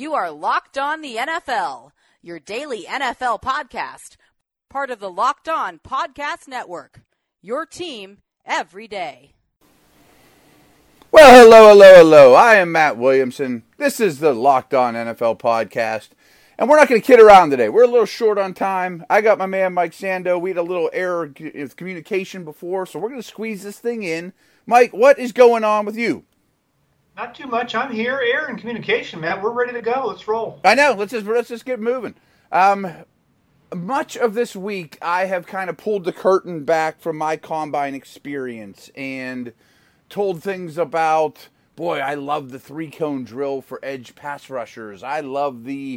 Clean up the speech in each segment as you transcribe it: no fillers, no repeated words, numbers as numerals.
You are Locked On the NFL, your daily NFL podcast, part of the Locked On Podcast Network, your team every day. Well, hello. I am Matt Williamson. This is the Locked On NFL podcast, and we're not going to kid around today. We're a little short on time. I got my man Mike Sando. We had a little error of communication before, so we're going to squeeze this thing in. Mike, what is going on with you? Not too much. I'm here, air and communication, Matt. We're ready to go. Let's roll. I know. Let's just get moving. Much of this week, I have kind of pulled the curtain back from my combine experience and told things about, boy, I love the three-cone drill for edge pass rushers. I love the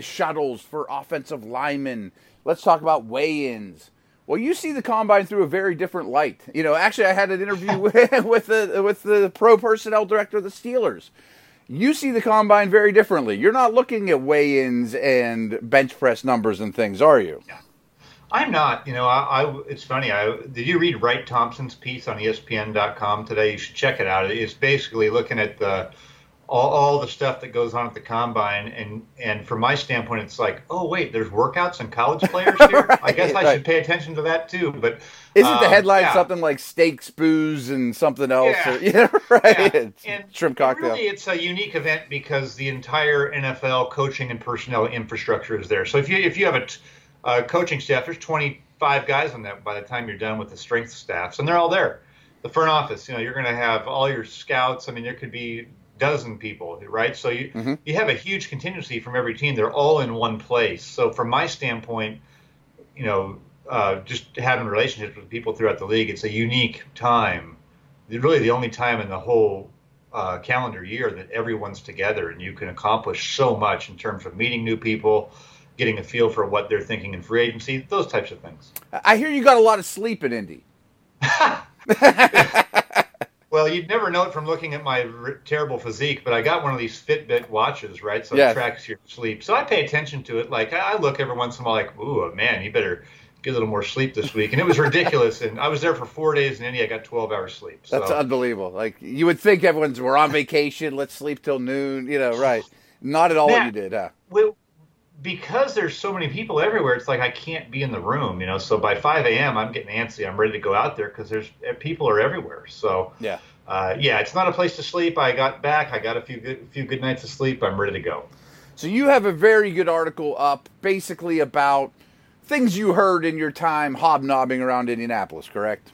shuttles for offensive linemen. Let's talk about weigh-ins. Well, you see the combine through a very different light. You know, actually, I had an interview with the pro personnel director of the Steelers. You see the combine very differently. You're not looking at weigh-ins and bench press numbers and things, are you? Yeah. I'm not. You know, it's funny. Did you read Wright Thompson's piece on ESPN.com today? You should check it out. It's basically looking at all the stuff that goes on at the combine. And from my standpoint, it's like, oh, wait, there's workouts and college players here? Right, I guess I should pay attention to that, too. But isn't the headline something like steaks, booze, and something else? Yeah, or, yeah, right. Yeah. And shrimp cocktail. Really, it's a unique event because the entire NFL coaching and personnel infrastructure is there. So if you have a coaching staff, there's 25 guys on that by the time you're done with the strength staffs, and they're all there. The front office, you know, you're going to have all your scouts. I mean, there could be dozen people, right? So you have a huge contingency from every team. They're all in one place. So from my standpoint, you know, just having relationships with people throughout the league, it's a unique time. It's really the only time in the whole calendar year that everyone's together, and you can accomplish so much in terms of meeting new people, getting a feel for what they're thinking in free agency, those types of things. I hear you got a lot of sleep in Indy. Well, you'd never know it from looking at my terrible physique, but I got one of these Fitbit watches, right? So It tracks your sleep. So I pay attention to it. Like, I look every once in a while like, ooh, man, you better get a little more sleep this week. And it was ridiculous. And I was there for 4 days in Indy. I got 12 hours sleep. So. That's unbelievable. Like, you would think we're on vacation. Let's sleep till noon. You know, right. Not at all Matt, what you did, huh? Because there's so many people everywhere, it's like I can't be in the room, you know. So by 5 a.m., I'm getting antsy. I'm ready to go out there because there's people are everywhere. So it's not a place to sleep. I got back. I got a few good nights of sleep. I'm ready to go. So you have a very good article up, basically about things you heard in your time hobnobbing around Indianapolis, correct?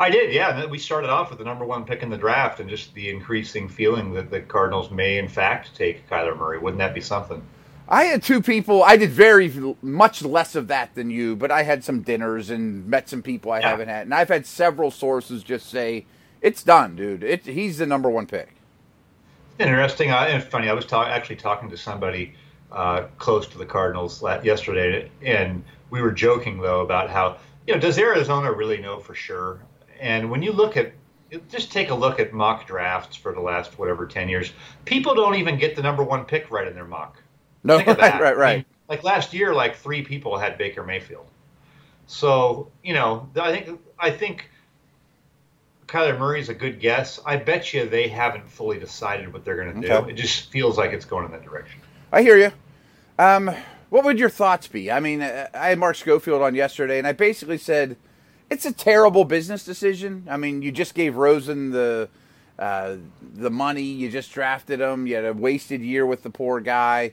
I did, yeah. We started off with the number one pick in the draft and just the increasing feeling that the Cardinals may, in fact, take Kyler Murray. Wouldn't that be something? I had two people. I did very much less of that than you, but I had some dinners and met some people I haven't had. And I've had several sources just say, it's done, dude. He's the number one pick. Interesting. It's funny. I was actually talking to somebody close to the Cardinals yesterday, and we were joking, though, about how, you know, does Arizona really know for sure? And when you look at just take a look at mock drafts for the last, 10 years, people don't even get the number one pick right in their mock. No, right. I mean, like last year, like three people had Baker Mayfield. So, you know, I think Kyler Murray's a good guess. I bet you they haven't fully decided what they're going to do. It just feels like it's going in that direction. I hear you. What would your thoughts be? I mean, I had Mark Schofield on yesterday, and I basically said it's a terrible business decision. I mean, you just gave Rosen the money. You just drafted him. You had a wasted year with the poor guy.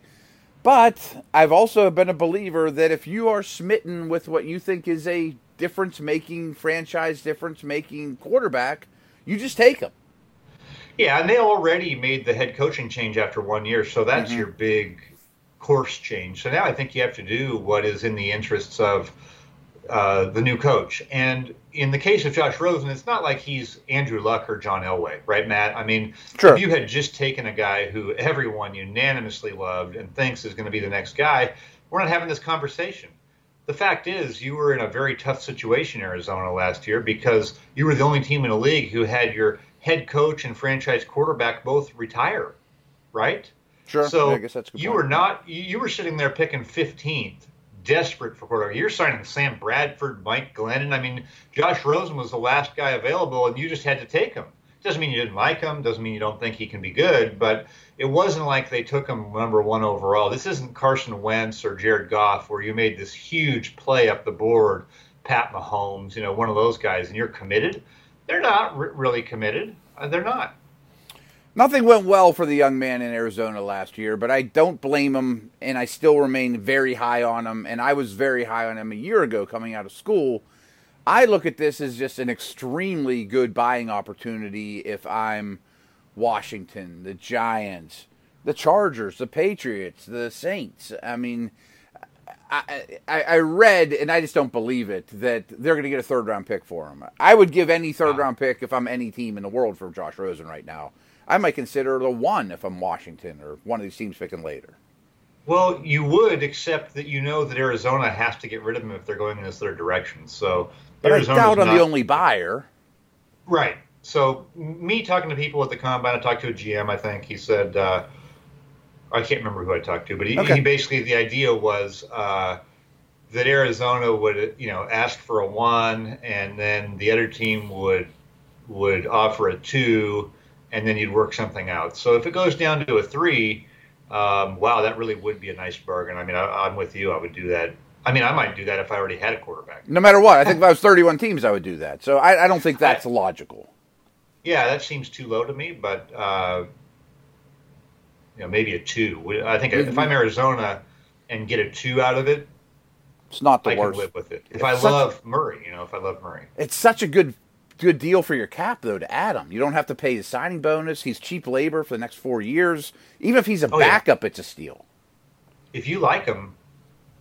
But I've also been a believer that if you are smitten with what you think is a difference-making franchise, difference-making quarterback, you just take him. Yeah, and they already made the head coaching change after 1 year, so that's your big course change. So now I think you have to do what is in the interests of the new coach. And in the case of Josh Rosen, it's not like he's Andrew Luck or John Elway, right, Matt? I mean, If you had just taken a guy who everyone unanimously loved and thinks is going to be the next guy, we're not having this conversation. The fact is you were in a very tough situation, Arizona, last year because you were the only team in the league who had your head coach and franchise quarterback both retire, right? Sure. So yeah, I guess that's a good point. You were sitting there picking 15th. Desperate for quarterback. You're signing Sam Bradford, Mike Glennon. I mean, Josh Rosen was the last guy available, and you just had to take him. Doesn't mean you didn't like him. Doesn't mean you don't think he can be good. But it wasn't like they took him number one overall. This isn't Carson Wentz or Jared Goff where you made this huge play up the board, Pat Mahomes, you know, one of those guys, and you're committed. They're not really committed. They're not. Nothing went well for the young man in Arizona last year, but I don't blame him, and I still remain very high on him, and I was very high on him a year ago coming out of school. I look at this as just an extremely good buying opportunity if I'm Washington, the Giants, the Chargers, the Patriots, the Saints. I mean, I read, and I just don't believe it, that they're going to get a third-round pick for him. I would give any third-round pick if I'm any team in the world for Josh Rosen right now. I might consider the one if I'm Washington or one of these teams picking later. Well, you would, except that you know that Arizona has to get rid of them if they're going in this other direction. So, but I doubt I'm the only buyer. Right. So me talking to people at the combine, I talked to a GM, I think. He said, I can't remember who I talked to, but he basically, the idea was that Arizona would, you know, ask for a one, and then the other team would offer a two, and then you'd work something out. So if it goes down to a three, wow, that really would be a nice bargain. I mean, I'm with you. I would do that. I mean, I might do that if I already had a quarterback. No matter what. I think if I was 31 teams, I would do that. So I don't think that's logical. Yeah, that seems too low to me, but you know, maybe a two. I think if I'm Arizona and get a two out of it, it's not the worst. I can live with it. If I love Murray, you know, if I love Murray. It's such a good deal for your cap, though, to add him. You don't have to pay his signing bonus. He's cheap labor for the next 4 years. Even if he's a backup, it's a steal. If you like him,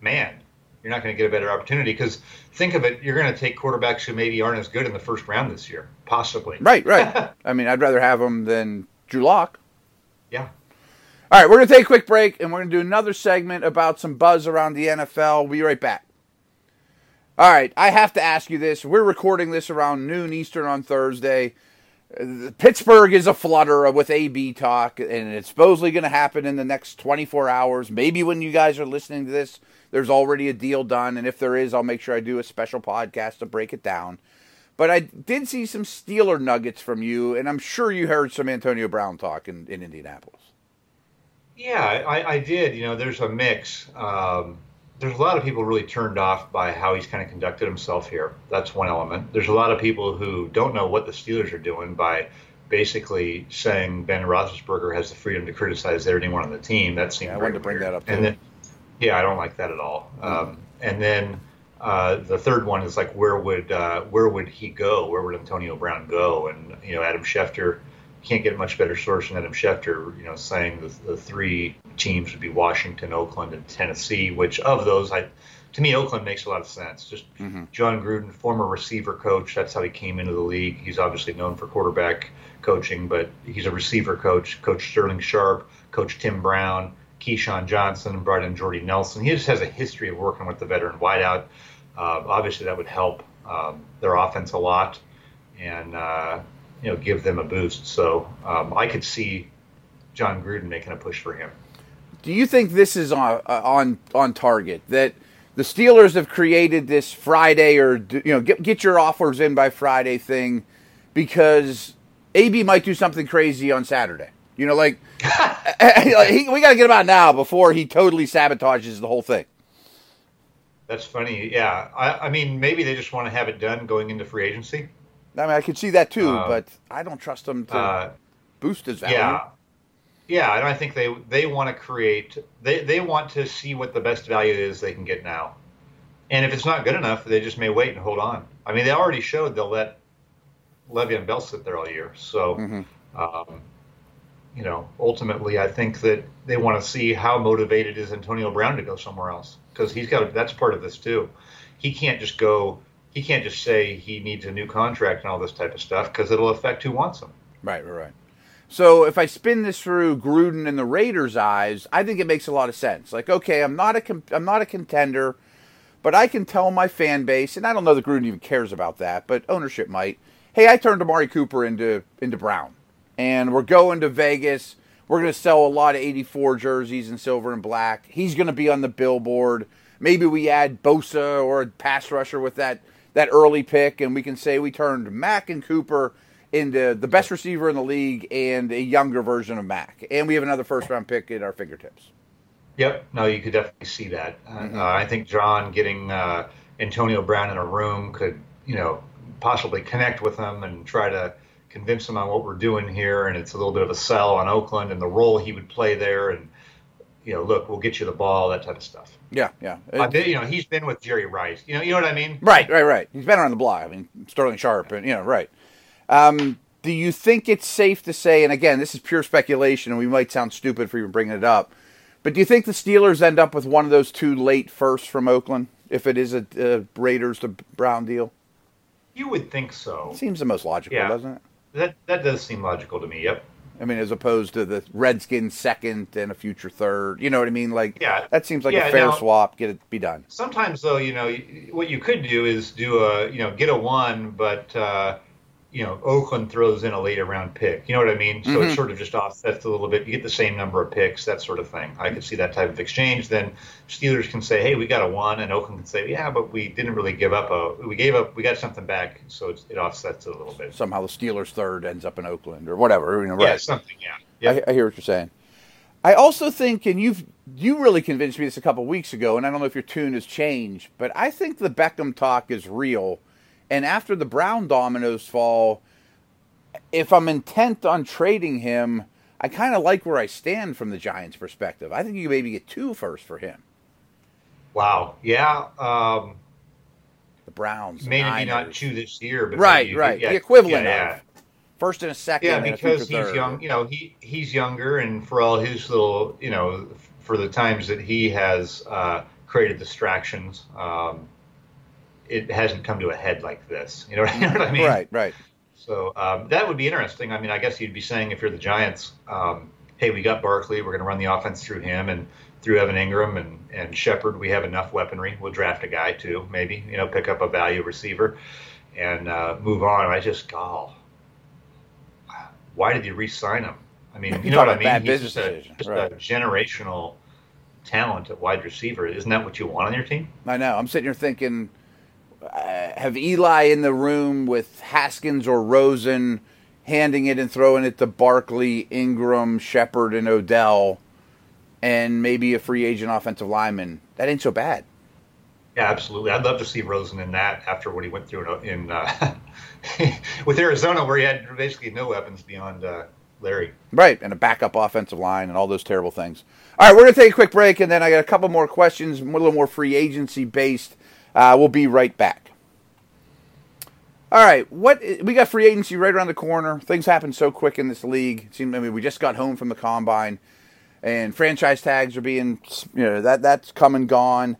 man, you're not going to get a better opportunity, because think of it, you're going to take quarterbacks who maybe aren't as good in the first round this year, possibly. Right. I mean, I'd rather have him than Drew Lock. Yeah. All right, we're going to take a quick break, and we're going to do another segment about some buzz around the NFL. We'll be right back. All right, I have to ask you this. We're recording this around noon Eastern on Thursday. Pittsburgh is aflutter with AB talk, and it's supposedly going to happen in the next 24 hours. Maybe when you guys are listening to this, there's already a deal done, and if there is, I'll make sure I do a special podcast to break it down. But I did see some Steeler nuggets from you, and I'm sure you heard some Antonio Brown talk in Indianapolis. Yeah, I did. You know, there's a mix. There's a lot of people really turned off by how he's kind of conducted himself here. That's one element. There's a lot of people who don't know what the Steelers are doing by basically saying Ben Roethlisberger has the freedom to criticize anyone on the team. That seemed I wanted to bring that up. And then, I don't like that at all. And then the third one is like, where would he go? Where would Antonio Brown go? And you know, Adam Schefter, can't get a much better source than Adam Schefter, you know, saying the three teams would be Washington, Oakland, and Tennessee, which of those, to me, Oakland makes a lot of sense. Just John Gruden, former receiver coach, that's how he came into the league. He's obviously known for quarterback coaching, but he's a receiver coach, coached Sterling Sharp, coached Tim Brown, Keyshawn Johnson, brought in Jordy Nelson. He just has a history of working with the veteran wideout. Obviously, that would help their offense a lot, and you know, give them a boost. So I could see John Gruden making a push for him. Do you think this is on target, that the Steelers have created this Friday or, you know, get your offers in by Friday thing, because AB might do something crazy on Saturday? You know, like, we got to get him out now before he totally sabotages the whole thing. That's funny. Yeah. I mean, maybe they just want to have it done going into free agency. I mean, I could see that too, but I don't trust him to boost his value. Yeah, and I think they want to create. They want to see what the best value is they can get now, and if it's not good enough, they just may wait and hold on. I mean, they already showed they'll let Le'Veon Bell sit there all year. So, you know, ultimately, I think that they want to see how motivated is Antonio Brown to go somewhere else, because he's got. That's part of this too. He can't just go. He can't just say he needs a new contract and all this type of stuff, because it'll affect who wants him. Right. So if I spin this through Gruden and the Raiders' eyes, I think it makes a lot of sense. Like, okay, I'm not a contender, but I can tell my fan base, and I don't know that Gruden even cares about that, but ownership might. Hey, I turned Amari Cooper into Brown, and we're going to Vegas. We're going to sell a lot of '84 jerseys in silver and black. He's going to be on the billboard. Maybe we add Bosa or a pass rusher with that early pick, and we can say we turned Mack and Cooper into the best receiver in the league and a younger version of Mac. And we have another first-round pick at our fingertips. Yep. No, you could definitely see that. Mm-hmm. I think John getting Antonio Brown in a room could, you know, possibly connect with him and try to convince him on what we're doing here. And it's a little bit of a sell on Oakland and the role he would play there. And, you know, look, we'll get you the ball, that type of stuff. Yeah, yeah. You know, he's been with Jerry Rice. You know what I mean? Right. He's been around the block. I mean, Sterling Sharp and, you know, right. Do you think it's safe to say, and again, this is pure speculation, and we might sound stupid for even bringing it up, but do you think the Steelers end up with one of those two late firsts from Oakland if it is a Raiders to Brown deal? You would think so. It seems the most logical, doesn't it? That does seem logical to me, yep. I mean, as opposed to the Redskins second and a future third. You know what I mean? Like, that seems like a fair swap. Get it, be done. Sometimes, though, you know, what you could do is do a, you know, get a one, but, you know, Oakland throws in a later round pick. You know what I mean? So it sort of just offsets a little bit. You get the same number of picks, that sort of thing. I could see that type of exchange. Then Steelers can say, hey, we got a one, and Oakland can say, yeah, but we didn't really give up we got something back, so it offsets it a little bit. Somehow the Steelers third ends up in Oakland or whatever. You know, right. Yeah, something, yeah. Yep. I hear what you're saying. I also think, and you really convinced me this a couple weeks ago, and I don't know if your tune has changed, but I think the Beckham talk is real. And after the Brown dominoes fall, if I'm intent on trading him, I kind of like where I stand from the Giants' perspective. I think you maybe get two first for him. Wow. Yeah. The Browns. Maybe not two this year. But right. Yeah, the equivalent of first and a second. Yeah, because he's young. You know, he's younger, and for all his little, you know, for the times that he has created distractions, it hasn't come to a head like this. You know what I mean? Right. So that would be interesting. I mean, I guess you'd be saying if you're the Giants, hey, we got Barkley. We're going to run the offense through him and through Evan Ingram and Shepard. We have enough weaponry. We'll draft a guy, too, maybe, you know, pick up a value receiver and move on. I just, why did you re-sign him? I mean, you know what I mean? Bad business decision. Just a generational talent at wide receiver. Isn't that what you want on your team? I know. I'm sitting here thinking, have Eli in the room with Haskins or Rosen handing it and throwing it to Barkley, Ingram, Shepard, and Odell, and maybe a free agent offensive lineman. That ain't so bad. Yeah, absolutely. I'd love to see Rosen in that after what he went through in with Arizona, where he had basically no weapons beyond Larry. Right, and a backup offensive line and all those terrible things. All right, we're going to take a quick break, and then I got a couple more questions, a little more free agency-based. We'll be right back. All right, we got free agency right around the corner. Things happen so quick in this league. We just got home from the combine, and franchise tags are being, you know, that's come and gone.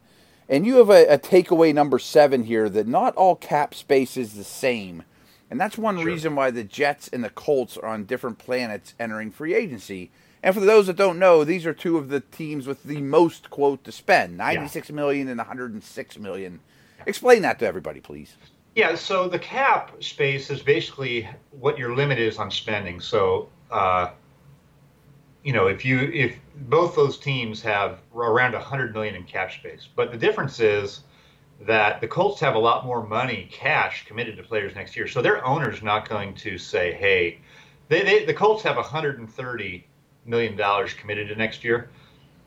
And you have a takeaway number 7 here that not all cap space is the same, and that's one reason why the Jets and the Colts are on different planets entering free agency. And for those that don't know, these are two of the teams with the most, quote, to spend, $96 million and $106 million. Explain that to everybody, please. Yeah, so the cap space is basically what your limit is on spending. So, you know, if both those teams have around $100 million in cap space. But the difference is that the Colts have a lot more money, cash, committed to players next year. So their owner's not going to say, hey, the Colts have $130 million committed to next year.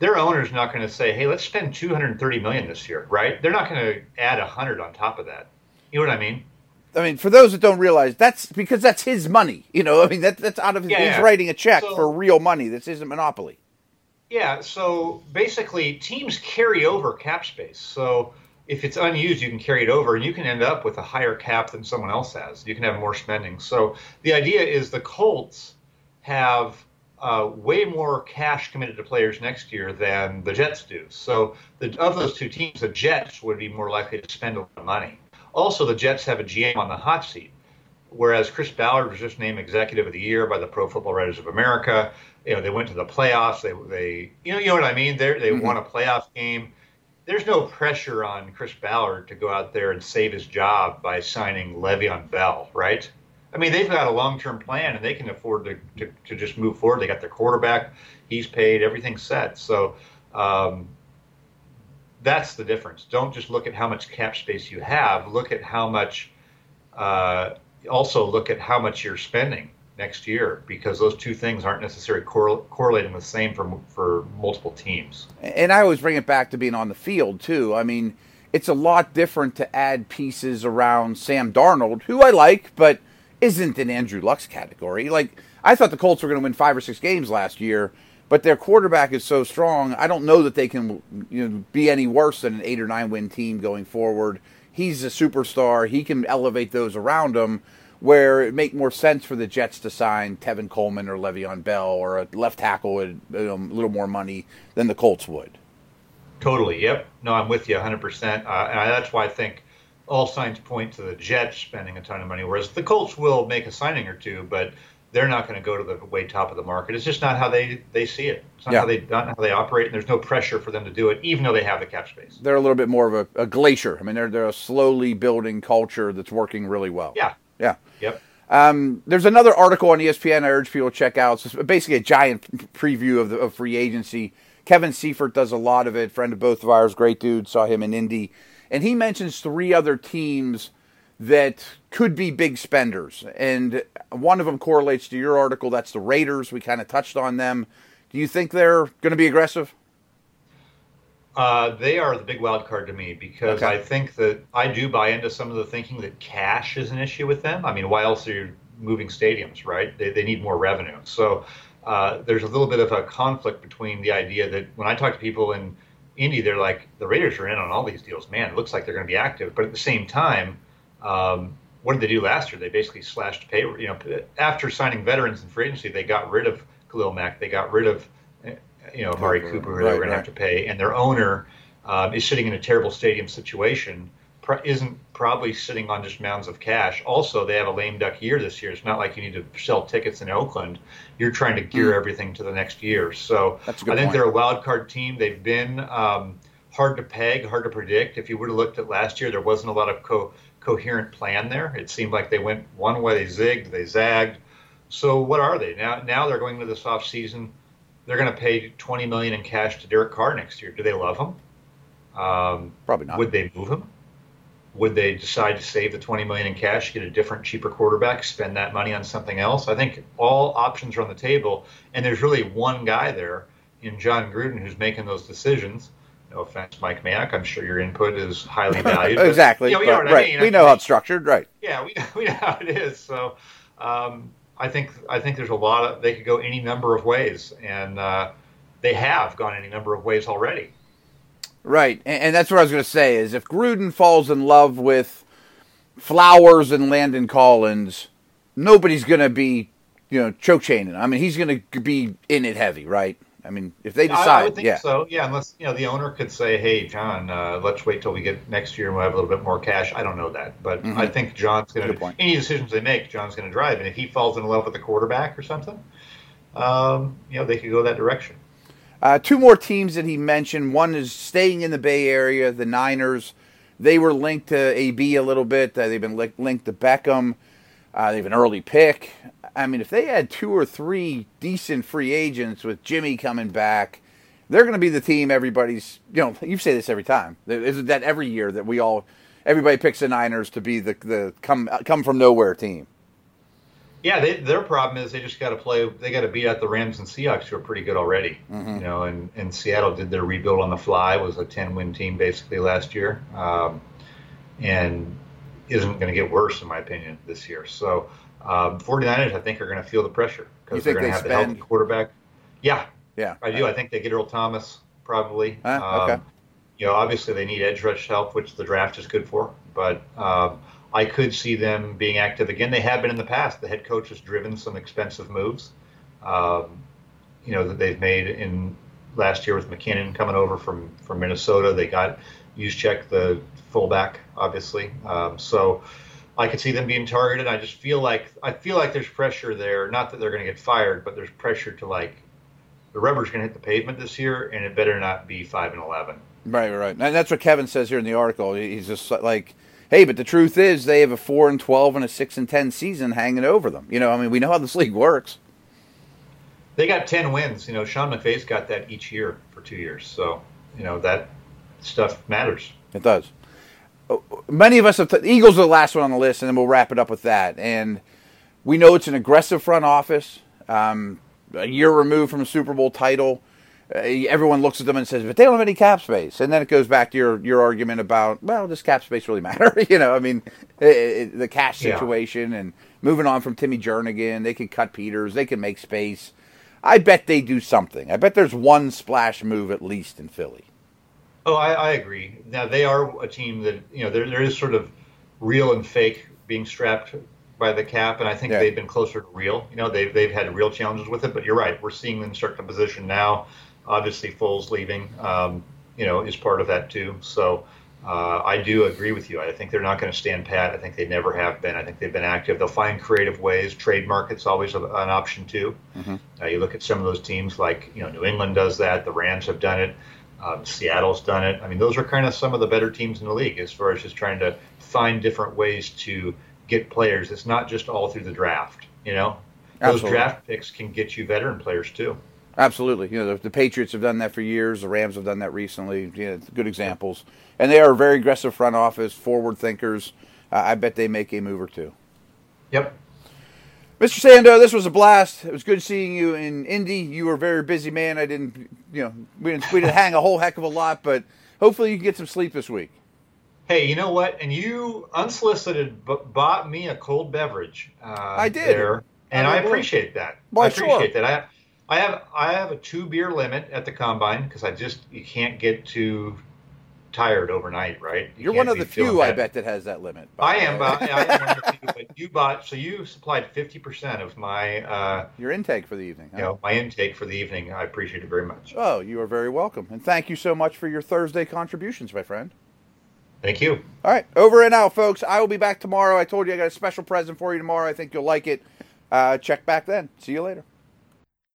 Their owner's not going to say, hey, let's spend $230 million this year, right? They're not going to add 100 on top of that. You know what I mean? I mean, for those that don't realize, that's because that's his money. You know, I mean, that's out of his, he's writing a check for real money. This isn't Monopoly. Yeah, so basically teams carry over cap space. So if it's unused, you can carry it over, and you can end up with a higher cap than someone else has. You can have more spending. So the idea is the Colts have way more cash committed to players next year than the Jets do. So of those two teams, the Jets would be more likely to spend a lot of money. Also, the Jets have a GM on the hot seat, whereas Chris Ballard was just named Executive of the Year by the Pro Football Writers of America. You know, they went to the playoffs. They you know what I mean? They won a playoff game. There's no pressure on Chris Ballard to go out there and save his job by signing Le'Veon Bell, right? I mean, they've got a long-term plan, and they can afford to just move forward. They got their quarterback. He's paid. Everything's set. So that's the difference. Don't just look at how much cap space you have. Look at how much also look at how much you're spending next year, because those two things aren't necessarily correlating the same for multiple teams. And I always bring it back to being on the field, too. I mean, it's a lot different to add pieces around Sam Darnold, who I like, but isn't in Andrew Luck's category. Like, I thought the Colts were going to win 5 or 6 games last year, but their quarterback is so strong, I don't know that they can be any worse than an 8 or 9 win team going forward. He's a superstar. He can elevate those around him, where it make more sense for the Jets to sign Tevin Coleman or Le'Veon Bell or a left tackle with a little more money than the Colts would. Totally, yep. No, I'm with you 100%. And that's why I think all signs point to the Jets spending a ton of money, whereas the Colts will make a signing or two, but they're not going to go to the way top of the market. It's just not how they see it. It's not, how they operate, and there's no pressure for them to do it, even though they have the cap space. They're a little bit more of a glacier. I mean, they're a slowly building culture that's working really well. Yeah. Yep. There's another article on ESPN I urge people to check out. It's basically a giant preview of free agency. Kevin Seifert does a lot of it, friend of both of ours, great dude, saw him in Indy. And he mentions 3 other teams that could be big spenders. And one of them correlates to your article. That's the Raiders. We kind of touched on them. Do you think they're going to be aggressive? They are the big wild card to me, because I think that I do buy into some of the thinking that cash is an issue with them. I mean, why else are you moving stadiums, right? They need more revenue. So there's a little bit of a conflict between the idea that when I talk to people in Indy, they're like, the Raiders are in on all these deals. Man, it looks like they're going to be active. But at the same time, what did they do last year? They basically slashed pay. You know, after signing veterans in free agency, they got rid of Khalil Mack. They got rid of Amari Cooper, who they were going to have to pay, and their owner is sitting in a terrible stadium situation, isn't probably sitting on just mounds of cash. Also, they have a lame duck year this year. It's not like you need to sell tickets in Oakland. You're trying to gear everything to the next year. So I think they're a wild card team. They've been hard to peg, hard to predict. If you would have looked at last year, there wasn't a lot of coherent plan there. It seemed like they went one way, they zigged, they zagged. So what are they? Now they're going into this offseason. They're going to pay $20 million in cash to Derek Carr next year. Do they love him? Probably not. Would they move him? Would they decide to save the $20 million in cash, get a different, cheaper quarterback, spend that money on something else? I think all options are on the table, and there's really one guy there in John Gruden who's making those decisions. No offense, Mike Mayock. I'm sure your input is highly valued. But, exactly. You know what I mean. We know how it's structured, right? Yeah, we know how it is. So, I think there's a lot of, they could go any number of ways, and they have gone any number of ways already. Right, and that's what I was going to say, is if Gruden falls in love with Flowers and Landon Collins, nobody's going to be, choke chaining. I mean, he's going to be in it heavy, right? I mean, if they decide, I would think so. Yeah, unless the owner could say, "Hey, John, let's wait till we get next year and we'll have a little bit more cash." I don't know that, but I think John's going to any decisions they make, John's going to drive. And if he falls in love with the quarterback or something, they could go that direction. 2 more teams that he mentioned. One is staying in the Bay Area, the Niners. They were linked to AB a little bit. They've been linked to Beckham. They have an early pick. I mean, if they had 2 or 3 decent free agents with Jimmy coming back, they're going to be the team everybody's, you say this every time. Isn't that every year that everybody picks the Niners to be the come from nowhere team? Yeah, their problem is they just got to they got to beat out the Rams and Seahawks, who are pretty good already. And Seattle did their rebuild on the fly, was a 10-win team basically last year, and isn't going to get worse, in my opinion, this year. So, 49ers, I think, are going to feel the pressure because they're going to have the healthy quarterback. Yeah, I do. I think they get Earl Thomas probably. Obviously they need edge rush help, which the draft is good for. But I could see them being active again. They have been in the past. The head coach has driven some expensive moves, that they've made in last year with McKinnon coming over from Minnesota. They got Juszczyk, the fullback, obviously. So. I could see them being targeted. I just feel like there's pressure there. Not that they're going to get fired, but there's pressure to the rubber's going to hit the pavement this year, and it better not be 5-11. Right. And that's what Kevin says here in the article. He's just like, hey, but the truth is they have a 4-12 and a 6-10 season hanging over them. We know how this league works. They got 10 wins. Sean McVay's got that each year for 2 years. So, that stuff matters. It does. many of us have the Eagles are the last one on the list, and then we'll wrap it up with that. And we know it's an aggressive front office, a year removed from a Super Bowl title. Everyone looks at them and says, but they don't have any cap space. And then it goes back to your argument about, well, does cap space really matter? You know, I mean, the cash situation and moving on from Timmy Jernigan, they can cut Peters, they can make space. I bet they do something. I bet there's one splash move at least in Philly. Oh, I agree. Now, they are a team that, you know, there is sort of real and fake being strapped by the cap, and I think they've been closer to real. You know, they've had real challenges with it, but you're right. We're seeing them start to position now. Obviously, Foles leaving, you know, is part of that too. So I do agree with you. I think they're not going to stand pat. I think they never have been. I think they've been active. They'll find creative ways. Trade market's always an option too. Mm-hmm. You look at some of those teams like, you know, New England does that. The Rams have done it. Seattle's done it. I mean, those are kind of some of the better teams in the league as far as just trying to find different ways to get players. It's not just all through the draft, you know. Absolutely. Those draft picks can get you veteran players too. Absolutely. You know, the Patriots have done that for years. The Rams have done that recently. You know, good examples. And they are a very aggressive front office, forward thinkers. I bet they make a move or two. Yep. Mr. Sando, this was a blast. It was good seeing you in Indy. You were a very busy man. I didn't, you know, we didn't hang a whole heck of a lot, but hopefully you can get some sleep this week. Hey, you know what? And you unsolicited bought me a cold beverage. I did, there, and I appreciate that. Well, I appreciate that. I have a 2-beer limit at the combine because you can't get too tired overnight, right? You're one of the few, I bet, that has that limit. I am one of the few, but you supplied 50% of my your intake for the evening. My intake for the evening. I appreciate it very much. Oh, you are very welcome, and thank you so much for your Thursday contributions, my friend. Thank you. All right, over and out, folks. I will be back tomorrow. I told you I got a special present for you tomorrow. I think you'll like it. Check back then. See you later.